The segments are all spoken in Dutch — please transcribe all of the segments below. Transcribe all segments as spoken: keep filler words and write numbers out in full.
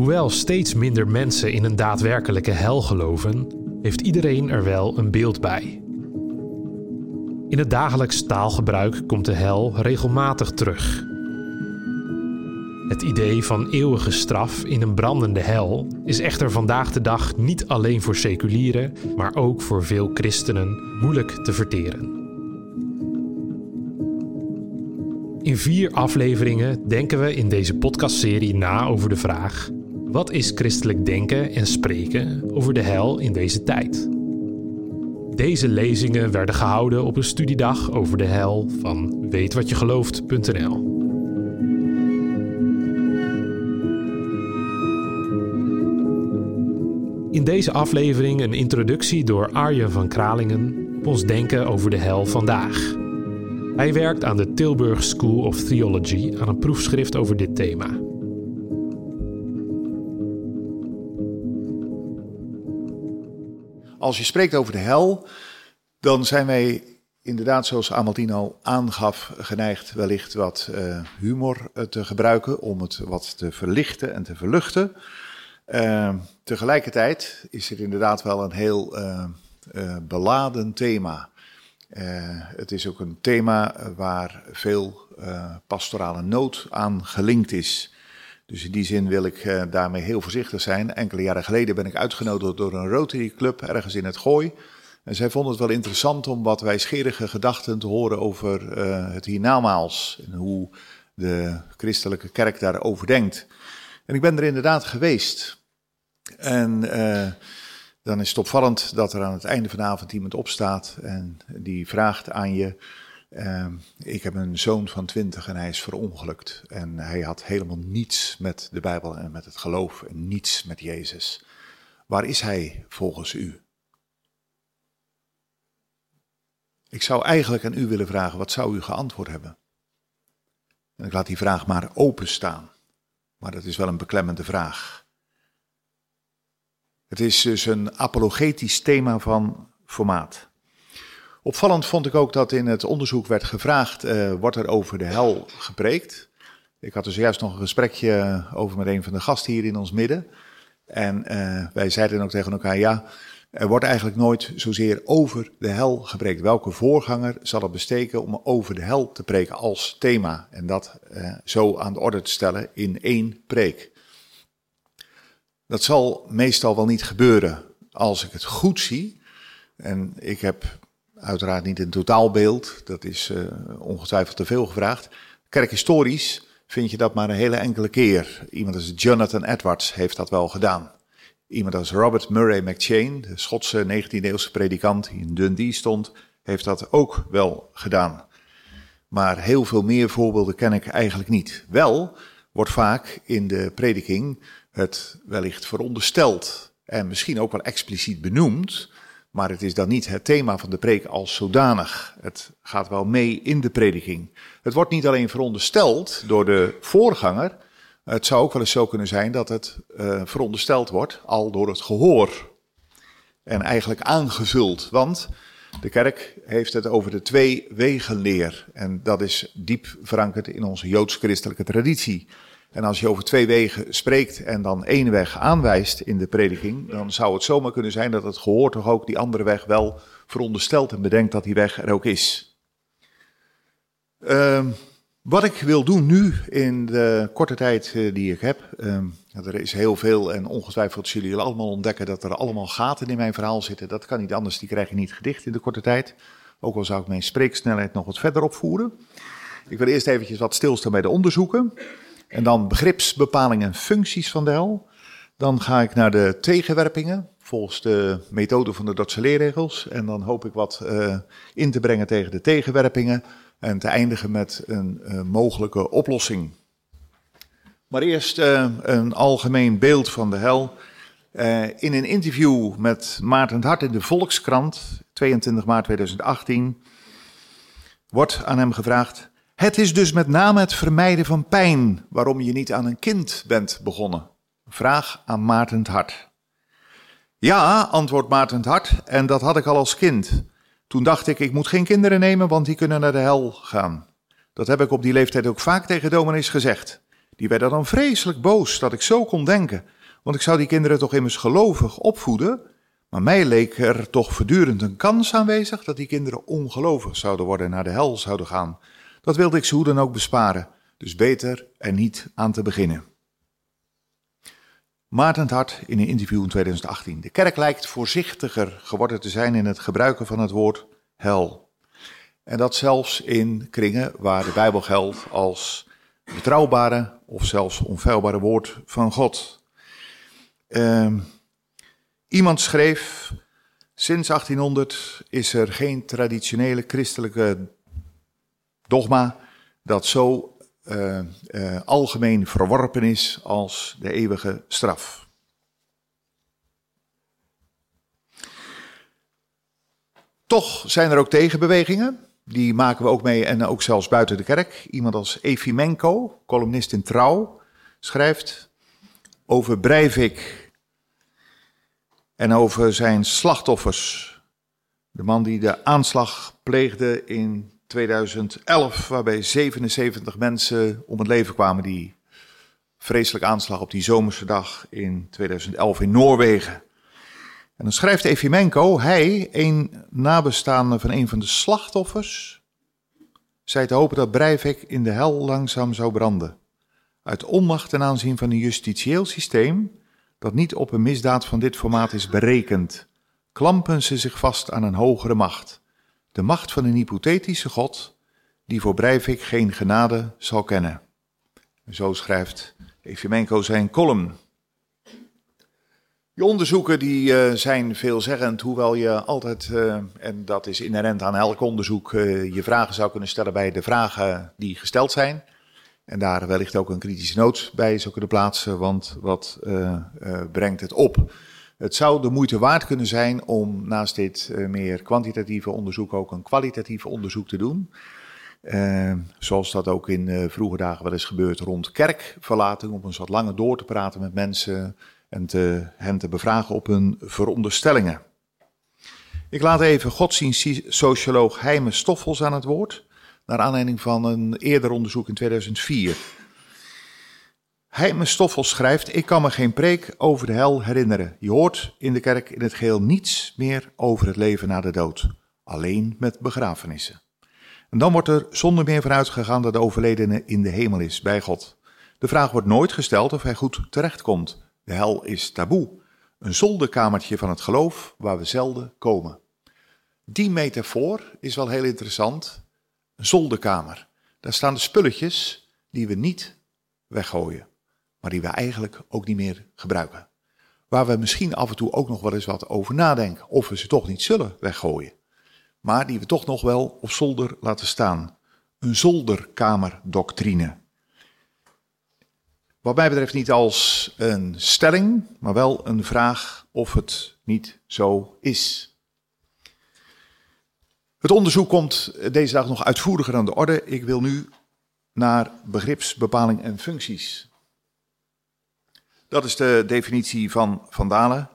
Hoewel steeds minder mensen in een daadwerkelijke hel geloven, heeft iedereen er wel een beeld bij. In het dagelijks taalgebruik komt de hel regelmatig terug. Het idee van eeuwige straf in een brandende hel is echter vandaag de dag niet alleen voor seculieren, maar ook voor veel christenen moeilijk te verteren. In vier afleveringen denken we in deze podcastserie na over de vraag: wat is christelijk denken en spreken over de hel in deze tijd? Deze lezingen werden gehouden op een studiedag over de hel van weet wat je gelooft punt n l. In deze aflevering een introductie door Arjen van Kralingen op ons denken over de hel vandaag. Hij werkt aan de Tilburg School of Theology aan een proefschrift over dit thema. Als je spreekt over de hel, dan zijn wij inderdaad, zoals Amaldino aangaf, geneigd wellicht wat uh, humor te gebruiken om het wat te verlichten en te verluchten. Uh, tegelijkertijd is dit inderdaad wel een heel uh, uh, beladen thema. Uh, het is ook een thema waar veel uh, pastorale nood aan gelinkt is. Dus in die zin wil ik uh, daarmee heel voorzichtig zijn. Enkele jaren geleden ben ik uitgenodigd door een Rotary Club ergens in het Gooi. En zij vonden het wel interessant om wat wijsgerige gedachten te horen over uh, het hiernamaals. En hoe de christelijke kerk daarover denkt. En ik ben er inderdaad geweest. En... Uh, Dan is het opvallend dat er aan het einde van de avond iemand opstaat en die vraagt aan je, uh, ik heb een zoon van twintig en hij is verongelukt. En hij had helemaal niets met de Bijbel en met het geloof en niets met Jezus. Waar is hij volgens u? Ik zou eigenlijk aan u willen vragen, wat zou u geantwoord hebben? En ik laat die vraag maar openstaan, maar dat is wel een beklemmende vraag. Het is dus een apologetisch thema van formaat. Opvallend vond ik ook dat in het onderzoek werd gevraagd, uh, wordt er over de hel gepreekt? Ik had dus juist nog een gesprekje over met een van de gasten hier in ons midden. En uh, wij zeiden ook tegen elkaar, ja, er wordt eigenlijk nooit zozeer over de hel gepreekt. Welke voorganger zal het besteken om over de hel te preken als thema? En dat uh, zo aan de orde te stellen in één preek. Dat zal meestal wel niet gebeuren als ik het goed zie. En ik heb uiteraard niet een totaalbeeld, dat is uh, ongetwijfeld te veel gevraagd. Kerkhistorisch vind je dat maar een hele enkele keer. Iemand als Jonathan Edwards heeft dat wel gedaan. Iemand als Robert Murray McChain, de Schotse negentiende eeuwse predikant die in Dundee stond, heeft dat ook wel gedaan. Maar heel veel meer voorbeelden ken ik eigenlijk niet. Wel wordt vaak in de prediking het wellicht verondersteld en misschien ook wel expliciet benoemd, maar het is dan niet het thema van de preek als zodanig. Het gaat wel mee in de prediking. Het wordt niet alleen verondersteld door de voorganger, het zou ook wel eens zo kunnen zijn dat het uh, verondersteld wordt al door het gehoor en eigenlijk aangevuld, want de kerk heeft het over de twee wegenleer en dat is diep verankerd in onze joods-christelijke traditie. En als je over twee wegen spreekt en dan één weg aanwijst in de prediking, dan zou het zomaar kunnen zijn dat het gehoor toch ook die andere weg wel veronderstelt en bedenkt dat die weg er ook is. Uh, wat ik wil doen nu in de korte tijd die ik heb, uh, er is heel veel en ongetwijfeld zullen jullie allemaal ontdekken dat er allemaal gaten in mijn verhaal zitten. Dat kan niet anders, die krijg je niet gedicht in de korte tijd. Ook al zou ik mijn spreeksnelheid nog wat verder opvoeren. Ik wil eerst eventjes wat stilstaan bij de onderzoeken. En dan begripsbepalingen en functies van de hel. Dan ga ik naar de tegenwerpingen, volgens de methode van de Dotse leerregels. En dan hoop ik wat uh, in te brengen tegen de tegenwerpingen. En te eindigen met een uh, mogelijke oplossing. Maar eerst uh, een algemeen beeld van de hel. Uh, in een interview met Maarten Hart in de Volkskrant, tweeëntwintig maart tweeduizend achttien, wordt aan hem gevraagd: het is dus met name het vermijden van pijn waarom je niet aan een kind bent begonnen. Vraag aan Maarten Hart. Ja, antwoordt Maarten Hart, en dat had ik al als kind. Toen dacht ik, ik moet geen kinderen nemen, want die kunnen naar de hel gaan. Dat heb ik op die leeftijd ook vaak tegen dominees gezegd. die werden dan vreselijk boos dat ik zo kon denken. Want ik zou die kinderen toch immers gelovig opvoeden. Maar mij leek er toch voortdurend een kans aanwezig dat die kinderen ongelovig zouden worden en naar de hel zouden gaan. Dat wilde ik ze hoe dan ook besparen. Dus beter er niet aan te beginnen. Maarten Hart in een interview in twintig achttien. De kerk lijkt voorzichtiger geworden te zijn in het gebruiken van het woord hel. En dat zelfs in kringen waar de Bijbel geldt als betrouwbare of zelfs onfeilbare woord van God. Uh, iemand schreef, sinds achttienhonderd is er geen traditionele christelijke dogma dat zo uh, uh, algemeen verworpen is als de eeuwige straf. Toch zijn er ook tegenbewegingen, die maken we ook mee en ook zelfs buiten de kerk. Iemand als Efimenko, columnist in Trouw, schrijft over Breivik en over zijn slachtoffers. De man die de aanslag pleegde in tweeduizend elf, waarbij zevenenzeventig mensen om het leven kwamen. Die vreselijke aanslag op die zomerse dag in tweeduizend elf in Noorwegen. En dan schrijft Efimenko, hij, een nabestaande van een van de slachtoffers, zei te hopen dat Breivik in de hel langzaam zou branden. Uit onmacht ten aanzien van een justitieel systeem dat niet op een misdaad van dit formaat is berekend, klampen ze zich vast aan een hogere macht. De macht van een hypothetische God die voor Breivik geen genade zal kennen. En zo schrijft Efimenko zijn column. Die onderzoeken die, uh, zijn veelzeggend, hoewel je altijd, uh, en dat is inherent aan elk onderzoek, uh, je vragen zou kunnen stellen bij de vragen die gesteld zijn. En daar wellicht ook een kritische noot bij zou kunnen plaatsen, want wat uh, uh, brengt het op? Het zou de moeite waard kunnen zijn om naast dit uh, meer kwantitatieve onderzoek ook een kwalitatief onderzoek te doen. Uh, zoals dat ook in uh, vroege dagen wel eens gebeurt rond kerkverlating, om eens wat langer door te praten met mensen en te, hen te bevragen op hun veronderstellingen. Ik laat even godsdienstsocioloog Hijme Stoffels aan het woord, naar aanleiding van een eerder onderzoek in tweeduizend vier. Hijme Stoffels schrijft, ik kan me geen preek over de hel herinneren. Je hoort in de kerk in het geheel niets meer over het leven na de dood. Alleen met begrafenissen. En dan wordt er zonder meer vanuit gegaan dat de overledene in de hemel is, bij God. De vraag wordt nooit gesteld of hij goed terechtkomt. De hel is taboe, een zolderkamertje van het geloof waar we zelden komen. Die metafoor is wel heel interessant. Een zolderkamer, daar staan de spulletjes die we niet weggooien, maar die we eigenlijk ook niet meer gebruiken. Waar we misschien af en toe ook nog wel eens wat over nadenken, of we ze toch niet zullen weggooien. Maar die we toch nog wel op zolder laten staan. Een zolderkamerdoctrine. Wat mij betreft niet als een stelling, maar wel een vraag of het niet zo is. Het onderzoek komt deze dag nog uitvoeriger aan de orde. Ik wil nu naar begripsbepaling en functies. Dat is de definitie van Van Dalen.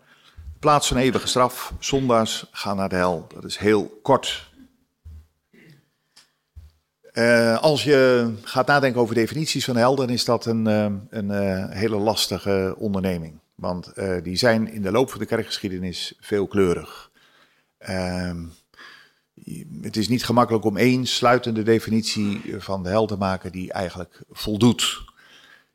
Plaats van eeuwige straf, zondaars gaan naar de hel. Dat is heel kort. Uh, als je gaat nadenken over definities van de hel, dan is dat een, uh, een uh, hele lastige onderneming. Want uh, die zijn in de loop van de kerkgeschiedenis veelkleurig. Uh, het is niet gemakkelijk om één sluitende definitie van de hel te maken die eigenlijk voldoet.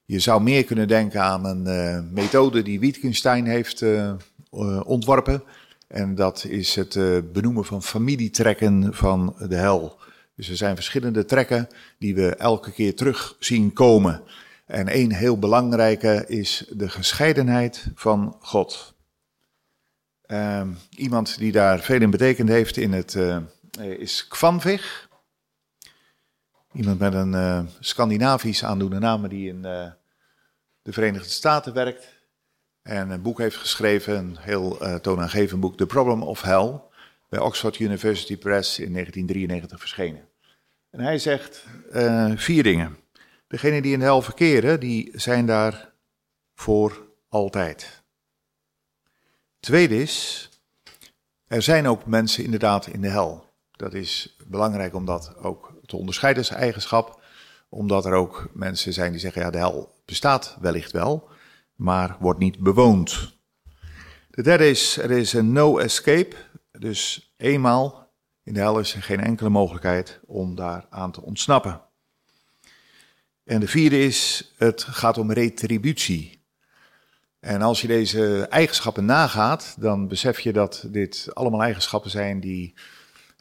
Je zou meer kunnen denken aan een uh, methode die Wittgenstein heeft uh, uh, ontworpen. En dat is het uh, benoemen van familietrekken van de hel. Dus er zijn verschillende trekken die we elke keer terug zien komen. En één heel belangrijke is de gescheidenheid van God. Uh, iemand die daar veel in betekend heeft in het, uh, is Kvanvig. Iemand met een uh, Scandinavisch aandoende naam die in uh, de Verenigde Staten werkt. En een boek heeft geschreven, een heel uh, toonaangevend boek, The Problem of Hell. Bij Oxford University Press in negentien drieënnegentig verschenen. En hij zegt uh, vier dingen. Degenen die in de hel verkeren, die zijn daar voor altijd. Tweede is, er zijn ook mensen inderdaad in de hel. Dat is belangrijk om dat ook te onderscheiden als eigenschap. Omdat er ook mensen zijn die zeggen, ja, de hel bestaat wellicht wel, maar wordt niet bewoond. De derde is, er is een no escape. Dus eenmaal in de hel is er geen enkele mogelijkheid om daaraan te ontsnappen. En de vierde is, het gaat om retributie. En als je deze eigenschappen nagaat, dan besef je dat dit allemaal eigenschappen zijn die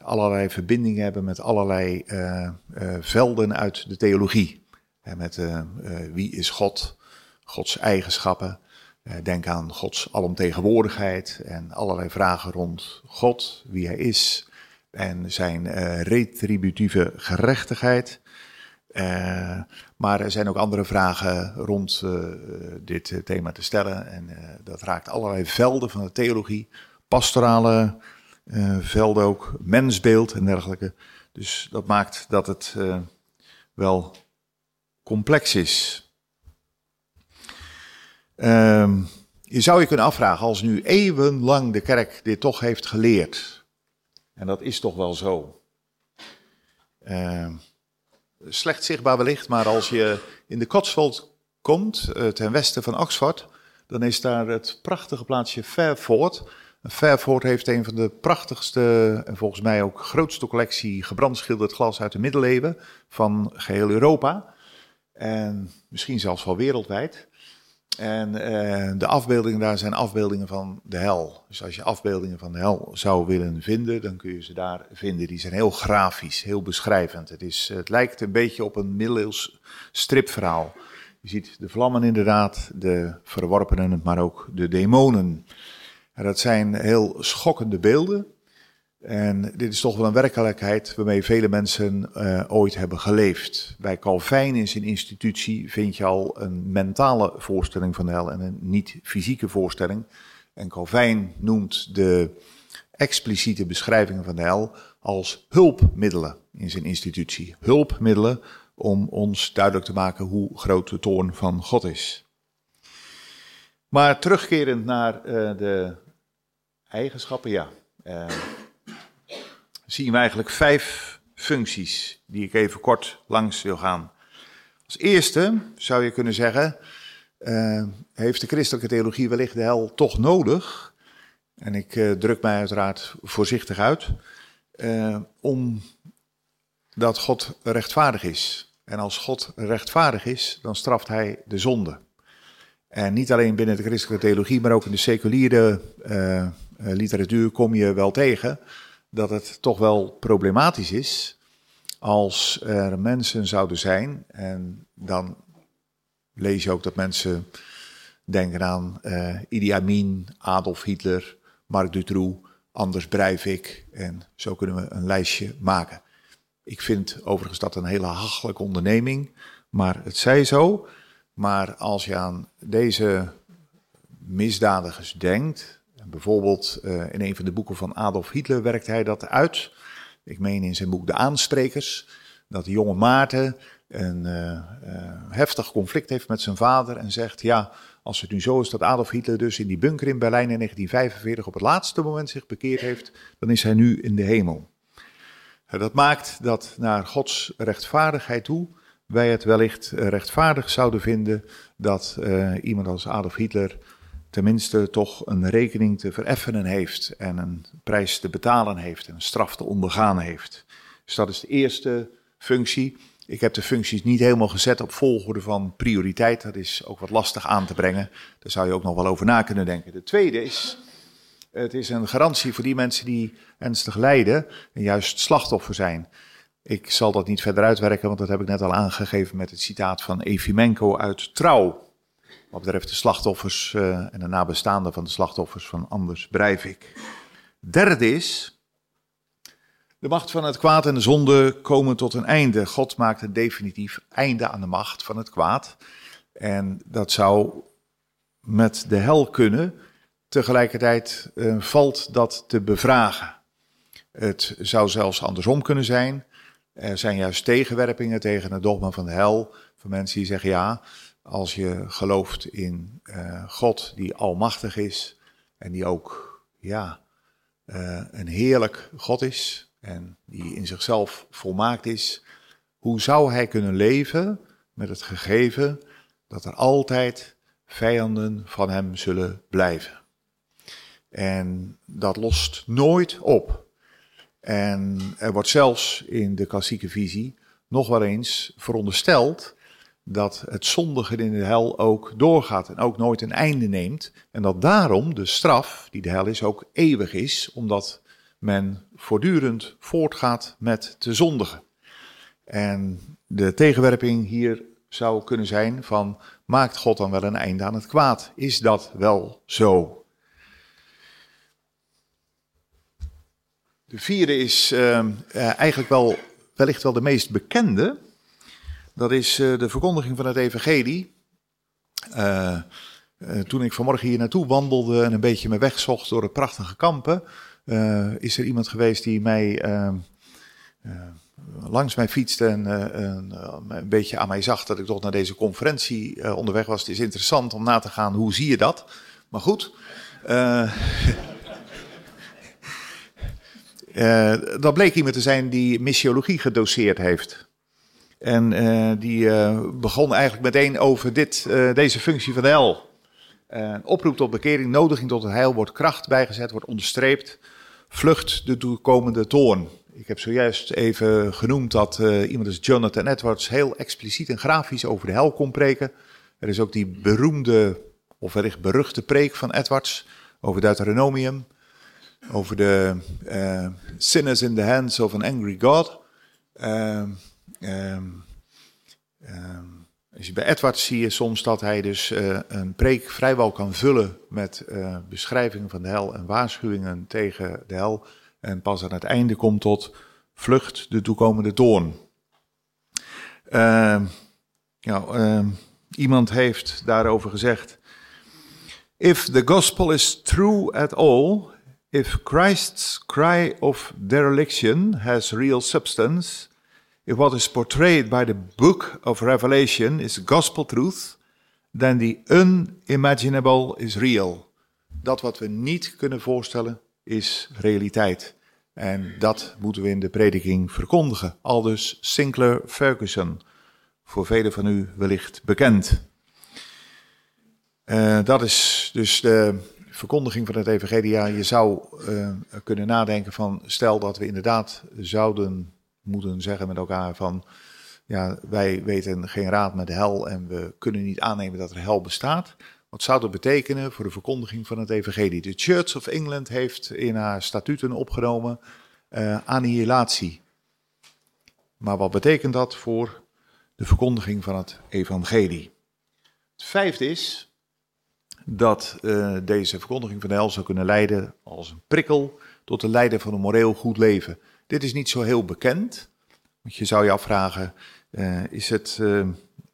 allerlei verbindingen hebben met allerlei uh, uh, velden uit de theologie. En met uh, uh, wie is God, Gods eigenschappen. Uh, denk aan Gods alomtegenwoordigheid en allerlei vragen rond God, wie hij is. En zijn uh, retributieve gerechtigheid. Uh, maar er zijn ook andere vragen rond uh, dit uh, thema te stellen. En uh, dat raakt allerlei velden van de theologie, pastorale uh, velden ook, mensbeeld en dergelijke. Dus dat maakt dat het uh, wel complex is. Uh, je zou je kunnen afvragen, als nu eeuwenlang de kerk dit toch heeft geleerd, en dat is toch wel zo. Uh, Slecht zichtbaar wellicht, maar als je in de Cotswold komt, ten westen van Oxford, dan is daar het prachtige plaatsje Fairford. Fairford heeft een van de prachtigste en volgens mij ook grootste collectie gebrandschilderd glas uit de middeleeuwen van geheel Europa. En misschien zelfs wel wereldwijd. En eh, de afbeeldingen daar zijn afbeeldingen van de hel. Dus als je afbeeldingen van de hel zou willen vinden, dan kun je ze daar vinden. Die zijn heel grafisch, heel beschrijvend. Het, is, het lijkt een beetje op een middeleeuws stripverhaal. Je ziet de vlammen inderdaad, de verworpenen, maar ook de demonen. En dat zijn heel schokkende beelden. En dit is toch wel een werkelijkheid waarmee vele mensen uh, ooit hebben geleefd. Bij Calvijn in zijn institutie vind je al een mentale voorstelling van de hel en een niet-fysieke voorstelling. En Calvijn noemt de expliciete beschrijvingen van de hel als hulpmiddelen in zijn institutie. Hulpmiddelen om ons duidelijk te maken hoe groot de toorn van God is. Maar terugkerend naar uh, de eigenschappen, ja... Uh, zien we eigenlijk vijf functies die ik even kort langs wil gaan. Als eerste zou je kunnen zeggen, uh, heeft de christelijke theologie wellicht de hel toch nodig? En ik uh, druk mij uiteraard voorzichtig uit, uh, omdat God rechtvaardig is. En als God rechtvaardig is, dan straft hij de zonde. En niet alleen binnen de christelijke theologie, maar ook in de seculiere uh, literatuur kom je wel tegen dat het toch wel problematisch is als er mensen zouden zijn. En dan lees je ook dat mensen denken aan uh, Idi Amin, Adolf Hitler, Marc Dutroux, Anders Breivik. En zo kunnen we een lijstje maken. Ik vind overigens dat een hele hachelijke onderneming, maar het zij zo. Maar als je aan deze misdadigers denkt... Bijvoorbeeld uh, in een van de boeken van Adolf Hitler werkt hij dat uit. Ik meen in zijn boek De Aansprekers. Dat de jonge Maarten een uh, uh, heftig conflict heeft met zijn vader. En zegt, ja, als het nu zo is dat Adolf Hitler dus in die bunker in Berlijn in negentien vijfenveertig op het laatste moment zich bekeerd heeft. Dan is hij nu in de hemel. Uh, dat maakt dat naar Gods rechtvaardigheid toe wij het wellicht rechtvaardig zouden vinden dat uh, iemand als Adolf Hitler... tenminste toch een rekening te vereffenen heeft en een prijs te betalen heeft en een straf te ondergaan heeft. Dus dat is de eerste functie. Ik heb de functies niet helemaal gezet op volgorde van prioriteit. Dat is ook wat lastig aan te brengen. Daar zou je ook nog wel over na kunnen denken. De tweede is, het is een garantie voor die mensen die ernstig lijden en juist slachtoffer zijn. Ik zal dat niet verder uitwerken, want dat heb ik net al aangegeven met het citaat van Efimenko uit Trouw. Wat betreft de slachtoffers uh, en de nabestaanden van de slachtoffers van Anders Breivik. Derde is, de macht van het kwaad en de zonde komen tot een einde. God maakt een definitief einde aan de macht van het kwaad. En dat zou met de hel kunnen. Tegelijkertijd uh, valt dat te bevragen. Het zou zelfs andersom kunnen zijn. Er zijn juist tegenwerpingen tegen het dogma van de hel. Van mensen die zeggen ja... Als je gelooft in uh, God die almachtig is en die ook ja, uh, een heerlijk God is en die in zichzelf volmaakt is, Hoe zou hij kunnen leven met het gegeven dat er altijd vijanden van hem zullen blijven? En dat lost nooit op. En er wordt zelfs in de klassieke visie nog wel eens verondersteld dat het zondigen in de hel ook doorgaat en ook nooit een einde neemt. En dat daarom de straf, die de hel is, ook eeuwig is, omdat men voortdurend voortgaat met te zondigen. En de tegenwerping hier zou kunnen zijn van, maakt God dan wel een einde aan het kwaad? Is dat wel zo? De vierde is uh, eigenlijk wel, wellicht wel de meest bekende. Dat is uh, de verkondiging van het evangelie. Uh, uh, toen ik vanmorgen hier naartoe wandelde en een beetje mijn weg zocht door de prachtige kampen, uh, is er iemand geweest die mij uh, uh, langs mij fietste en uh, uh, een beetje aan mij zag dat ik toch naar deze conferentie uh, onderweg was. Het is interessant om na te gaan, hoe zie je dat? Maar goed... Uh, Uh, dat bleek iemand te zijn die missiologie gedoseerd heeft. En uh, die uh, begon eigenlijk meteen over dit, uh, deze functie van de hel. Uh, oproep tot bekering, nodiging tot het heil, wordt kracht bijgezet, wordt onderstreept. Vlucht de toekomende toorn. Ik heb zojuist even genoemd dat uh, iemand als Jonathan Edwards heel expliciet en grafisch over de hel kon preken. Er is ook die beroemde, of wellicht beruchte preek van Edwards over Deuteronomium. Over de uh, sinners in the hands of an angry God. Uh, uh, uh, als je bij Edwards zie je soms dat hij dus uh, een preek vrijwel kan vullen met uh, beschrijvingen van de hel en waarschuwingen tegen de hel. En pas aan het einde komt tot vlucht de toekomende toorn. Uh, nou, uh, iemand heeft daarover gezegd: If the gospel is true at all, if Christ's cry of dereliction has real substance, if what is portrayed by the book of Revelation is gospel truth, then the unimaginable is real. Dat wat we niet kunnen voorstellen is realiteit. En dat moeten we in de prediking verkondigen. Aldus Sinclair Ferguson, voor velen van u wellicht bekend. Uh, dat is dus de verkondiging van het evangelie. Ja, je zou uh, kunnen nadenken van, stel dat we inderdaad zouden moeten zeggen met elkaar van, ja, wij weten geen raad met de hel en we kunnen niet aannemen dat er hel bestaat. Wat zou dat betekenen voor de verkondiging van het evangelie? De Church of England heeft in haar statuten opgenomen uh, annihilatie. Maar wat betekent dat voor de verkondiging van het evangelie? Het vijfde is dat uh, deze verkondiging van de hel zou kunnen leiden als een prikkel tot de leiden van een moreel goed leven. Dit is niet zo heel bekend, want je zou je afvragen, uh, is het, uh,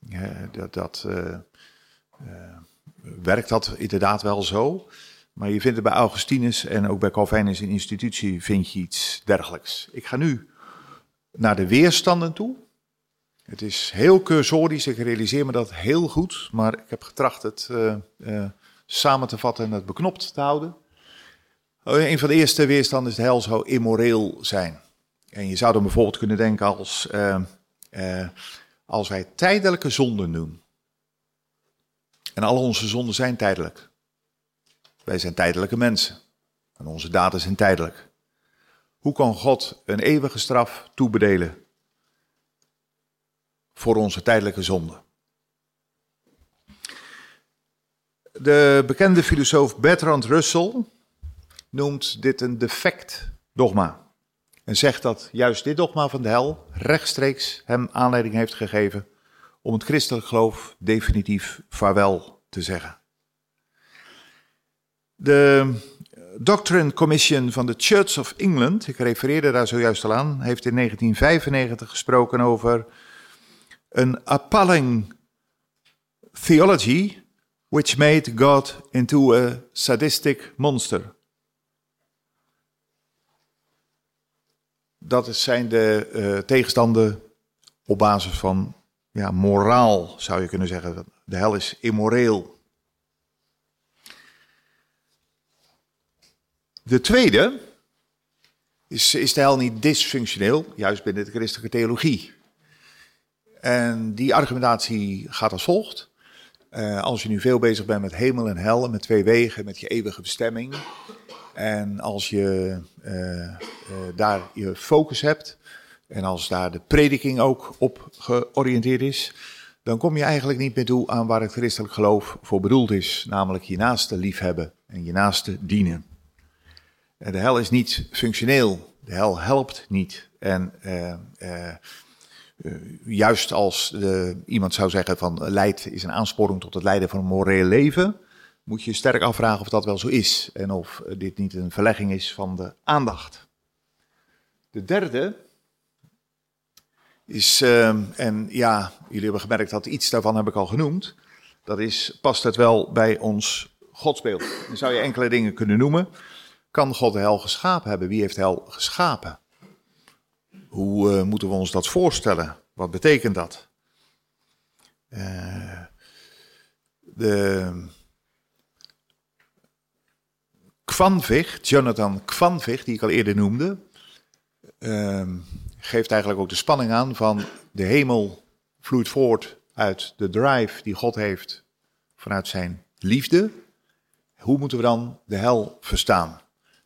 uh, dat, dat, uh, uh, werkt dat inderdaad wel zo? Maar je vindt het bij Augustinus en ook bij Calvinus in institutie vind je iets dergelijks. Ik ga nu naar de weerstanden toe. Het is heel cursorisch, ik realiseer me dat heel goed, maar ik heb getracht het uh, uh, samen te vatten en het beknopt te houden. Een van de eerste weerstanden is: de hel zou immoreel zijn. En je zou dan bijvoorbeeld kunnen denken als, uh, uh, als wij tijdelijke zonden doen. En al onze zonden zijn tijdelijk. Wij zijn tijdelijke mensen. En onze daden zijn tijdelijk. Hoe kan God een eeuwige straf toebedelen voor onze tijdelijke zonde? De bekende filosoof Bertrand Russell noemt dit een defect dogma. En zegt dat juist dit dogma van de hel rechtstreeks hem aanleiding heeft gegeven om het christelijk geloof definitief vaarwel te zeggen. De Doctrine Commission van de Church of England, ik refereerde daar zojuist al aan, heeft in negentien vijfennegentig gesproken over an appalling theology which made God into a sadistic monster. Dat zijn de uh, tegenstanden op basis van, ja, moraal, zou je kunnen zeggen. De hel is immoreel. De tweede is, is de hel niet dysfunctioneel, juist binnen de christelijke theologie? En die argumentatie gaat als volgt. Uh, als je nu veel bezig bent met hemel en hel en met twee wegen, met je eeuwige bestemming. En als je uh, uh, daar je focus hebt en als daar de prediking ook op georiënteerd is, dan kom je eigenlijk niet meer toe aan waar het christelijk geloof voor bedoeld is. Namelijk je naaste liefhebben en je naaste dienen. Uh, de hel is niet functioneel. De hel helpt niet. En uh, uh, uh, juist als de, iemand zou zeggen van lijdt is een aansporing tot het leiden van een moreel leven, moet je sterk afvragen of dat wel zo is en of dit niet een verlegging is van de aandacht. De derde is, uh, en ja, jullie hebben gemerkt dat iets daarvan heb ik al genoemd, dat is, past het wel bij ons godsbeeld? Dan zou je enkele dingen kunnen noemen. Kan God de hel geschapen hebben? Wie heeft hel geschapen? Hoe uh, moeten we ons dat voorstellen? Wat betekent dat? Uh, de... Kvanvig, Jonathan Kvanvig, die ik al eerder noemde, uh, geeft eigenlijk ook de spanning aan van de hemel vloeit voort uit de drive die God heeft vanuit zijn liefde. Hoe moeten we dan de hel verstaan?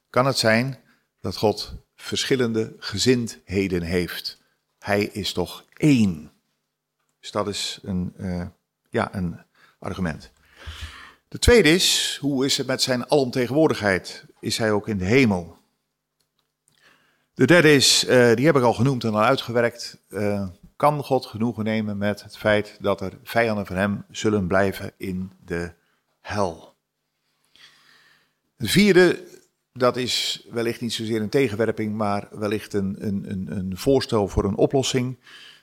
Kan het zijn dat God verschillende gezindheden heeft? Hij is toch één? Dus dat is een, uh, ja, een argument. De tweede is, hoe is het met zijn alomtegenwoordigheid? Is hij ook in de hemel? De derde is, uh, die heb ik al genoemd en al uitgewerkt. Uh, kan God genoegen nemen met het feit dat er vijanden van hem zullen blijven in de hel? De vierde, dat is wellicht niet zozeer een tegenwerping, maar wellicht een, een, een voorstel voor een oplossing.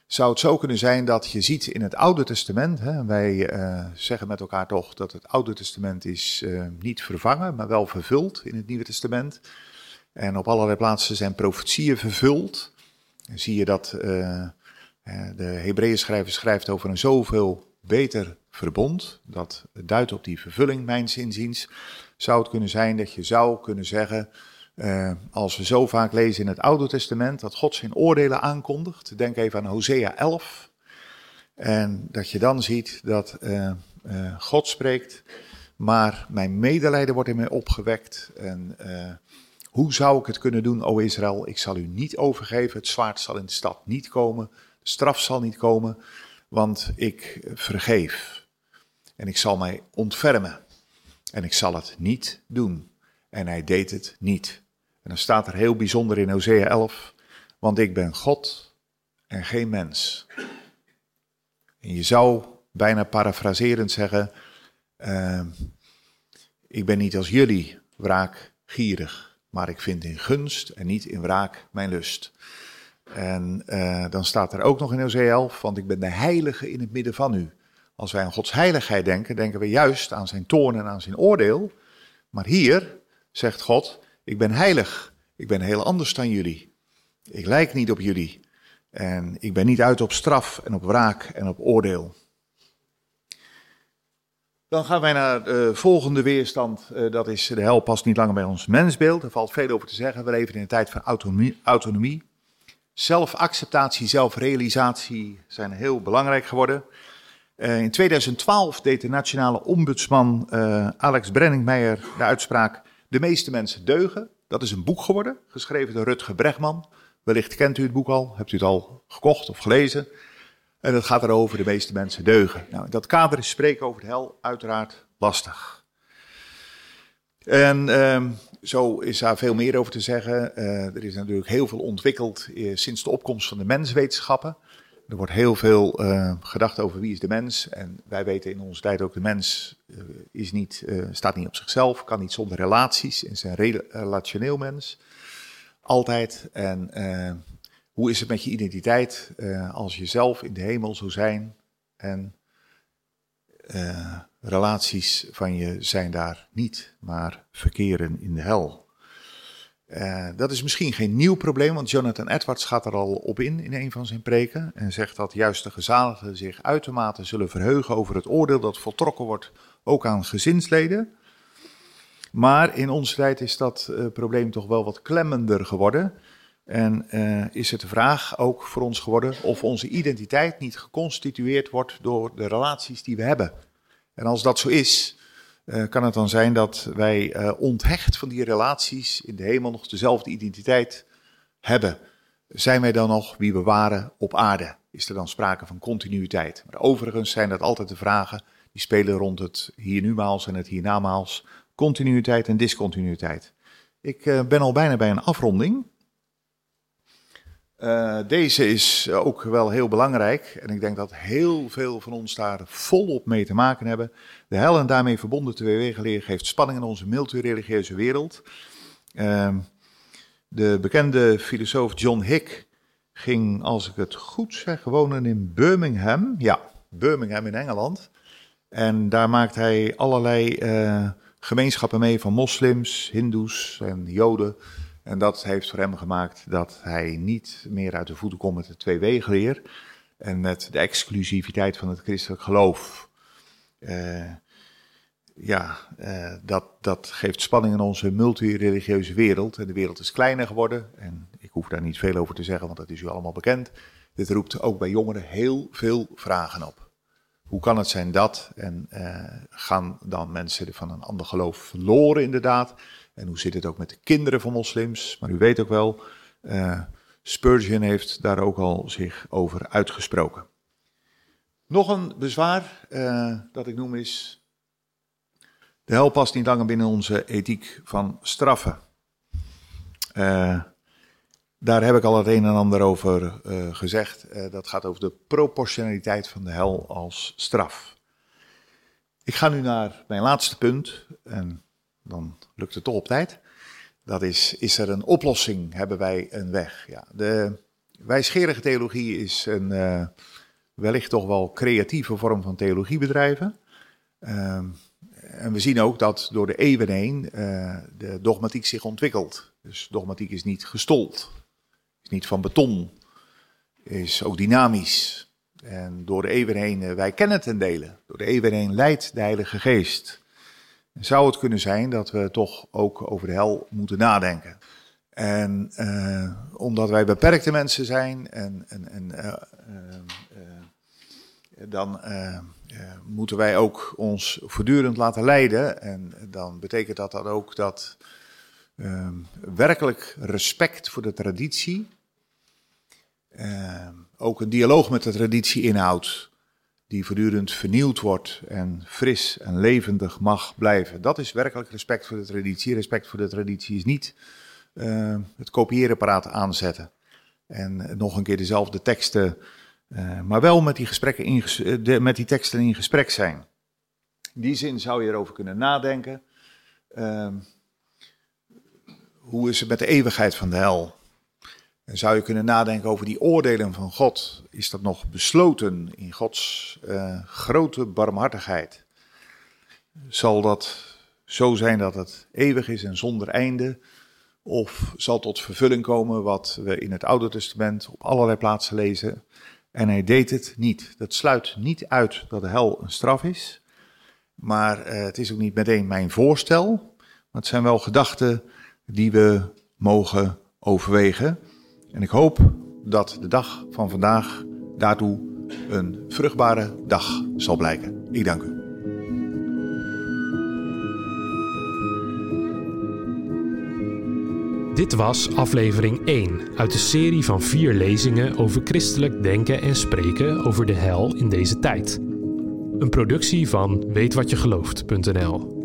Zou het zo kunnen zijn dat je ziet in het Oude Testament, hè, wij uh, zeggen met elkaar toch dat het Oude Testament is uh, niet vervangen, maar wel vervuld in het Nieuwe Testament. En op allerlei plaatsen zijn profetieën vervuld. Dan zie je dat uh, de Hebreeënschrijver schrijft over een zoveel beter verbond. Dat duidt op die vervulling, mijns inziens. Zou het kunnen zijn dat je zou kunnen zeggen, Uh, als we zo vaak lezen in het Oude Testament dat God zijn oordelen aankondigt, denk even aan Hosea elf, en dat je dan ziet dat uh, uh, God spreekt, maar mijn medelijden wordt in mij opgewekt en uh, hoe zou ik het kunnen doen, o Israël, ik zal u niet overgeven, het zwaard zal in de stad niet komen, de straf zal niet komen, want ik vergeef en ik zal mij ontfermen en ik zal het niet doen. En hij deed het niet. En dan staat er heel bijzonder in Hosea elf, want ik ben God en geen mens. En je zou bijna parafraserend zeggen, uh, ik ben niet als jullie wraakgierig, maar ik vind in gunst en niet in wraak mijn lust. En uh, dan staat er ook nog in Hosea elf, want ik ben de heilige in het midden van u. Als wij aan Gods heiligheid denken, denken we juist aan zijn toorn en aan zijn oordeel. Maar hier zegt God, ik ben heilig, ik ben heel anders dan jullie. Ik lijk niet op jullie en ik ben niet uit op straf en op wraak en op oordeel. Dan gaan wij naar de volgende weerstand, dat is de hel past niet langer bij ons mensbeeld. Er valt veel over te zeggen, we leven in een tijd van autonomie. autonomie. Zelfacceptatie, zelfrealisatie zijn heel belangrijk geworden. Uh, in tweeduizend twaalf deed de nationale ombudsman uh, Alex Brenningmeier de uitspraak De meeste mensen deugen. Dat is een boek geworden, geschreven door Rutger Bregman. Wellicht kent u het boek al, hebt u het al gekocht of gelezen. En dat gaat erover de meeste mensen deugen. Nou, in dat kader is spreken over de hel uiteraard lastig. En uh, zo is daar veel meer over te zeggen. Uh, er is natuurlijk heel veel ontwikkeld uh, sinds de opkomst van de menswetenschappen. Er wordt heel veel uh, gedacht over wie is de mens. En wij weten in onze tijd ook, de mens uh, is niet, uh, staat niet op zichzelf, kan niet zonder relaties, is een re- relationeel mens. Altijd. En uh, hoe is het met je identiteit uh, als je zelf in de hemel zou zijn? En uh, relaties van je zijn daar niet, maar verkeren in de hel. Uh, dat is misschien geen nieuw probleem, want Jonathan Edwards gaat er al op in, in een van zijn preken. En zegt dat juist de gezaligden zich uitermate zullen verheugen over het oordeel dat voltrokken wordt, ook aan gezinsleden. Maar in onze tijd is dat uh, probleem toch wel wat klemmender geworden. En uh, is het de vraag ook voor ons geworden of onze identiteit niet geconstitueerd wordt door de relaties die we hebben. En als dat zo is, uh, kan het dan zijn dat wij uh, onthecht van die relaties in de hemel nog dezelfde identiteit hebben. Zijn wij dan nog wie we waren op aarde? Is er dan sprake van continuïteit? Maar overigens zijn dat altijd de vragen die spelen rond het hier-nu-maals en het hiernamaals. Continuïteit en discontinuïteit. Ik uh, ben al bijna bij een afronding. Uh, deze is ook wel heel belangrijk en ik denk dat heel veel van ons daar volop mee te maken hebben. De hel en daarmee verbonden teweeglege geeft spanning in onze multireligieuze wereld. Uh, de bekende filosoof John Hick ging, als ik het goed zeg, wonen in Birmingham. Ja, Birmingham in Engeland. En daar maakt hij allerlei uh, gemeenschappen mee van moslims, hindoes en joden. En dat heeft voor hem gemaakt dat hij niet meer uit de voeten komt met de tweewegenleer en met de exclusiviteit van het christelijk geloof. Uh, ja, uh, dat, dat geeft spanning in onze multireligieuze wereld. En de wereld is kleiner geworden en ik hoef daar niet veel over te zeggen, want dat is u allemaal bekend. Dit roept ook bij jongeren heel veel vragen op. Hoe kan het zijn dat? En uh, gaan dan mensen van een ander geloof verloren inderdaad? En hoe zit het ook met de kinderen van moslims? Maar u weet ook wel, uh, Spurgeon heeft daar ook al zich over uitgesproken. Nog een bezwaar uh, dat ik noem is... De hel past niet langer binnen onze ethiek van straffen. Uh, daar heb ik al het een en ander over uh, gezegd. Uh, dat gaat over de proportionaliteit van de hel als straf. Ik ga nu naar mijn laatste punt... En dan lukt het toch op tijd. Dat is, is er een oplossing? Hebben wij een weg? Ja, de wijsgerige theologie is een uh, wellicht toch wel creatieve vorm van theologie bedrijven. Uh, en we zien ook dat door de eeuwen heen uh, de dogmatiek zich ontwikkelt. Dus dogmatiek is niet gestold, is niet van beton, is ook dynamisch. En door de eeuwen heen, uh, wij kennen ten dele, door de eeuwen heen leidt de Heilige Geest... Zou het kunnen zijn dat we toch ook over de hel moeten nadenken? En uh, omdat wij beperkte mensen zijn, en, en, en, uh, uh, uh, dan uh, uh, moeten wij ook ons voortdurend laten leiden. En dan betekent dat, dat ook dat uh, werkelijk respect voor de traditie uh, ook een dialoog met de traditie inhoudt. Die voortdurend vernieuwd wordt en fris en levendig mag blijven. Dat is werkelijk respect voor de traditie. Respect voor de traditie is niet uh, het kopieerapparaat aanzetten. En nog een keer dezelfde teksten, uh, maar wel met die, gesprekken in, de, met die teksten in gesprek zijn. In die zin zou je erover kunnen nadenken. Uh, hoe is het met de eeuwigheid van de hel? En zou je kunnen nadenken over die oordelen van God? Is dat nog besloten in Gods uh, grote barmhartigheid? Zal dat zo zijn dat het eeuwig is en zonder einde? Of zal tot vervulling komen wat we in het Oude Testament op allerlei plaatsen lezen? En hij deed het niet. Dat sluit niet uit dat de hel een straf is. Maar uh, het is ook niet meteen mijn voorstel. Maar het zijn wel gedachten die we mogen overwegen. En ik hoop dat de dag van vandaag daartoe een vruchtbare dag zal blijken. Ik dank u. Dit was aflevering één uit de serie van vier lezingen over christelijk denken en spreken over de hel in deze tijd. Een productie van weet wat je gelooft punt n l.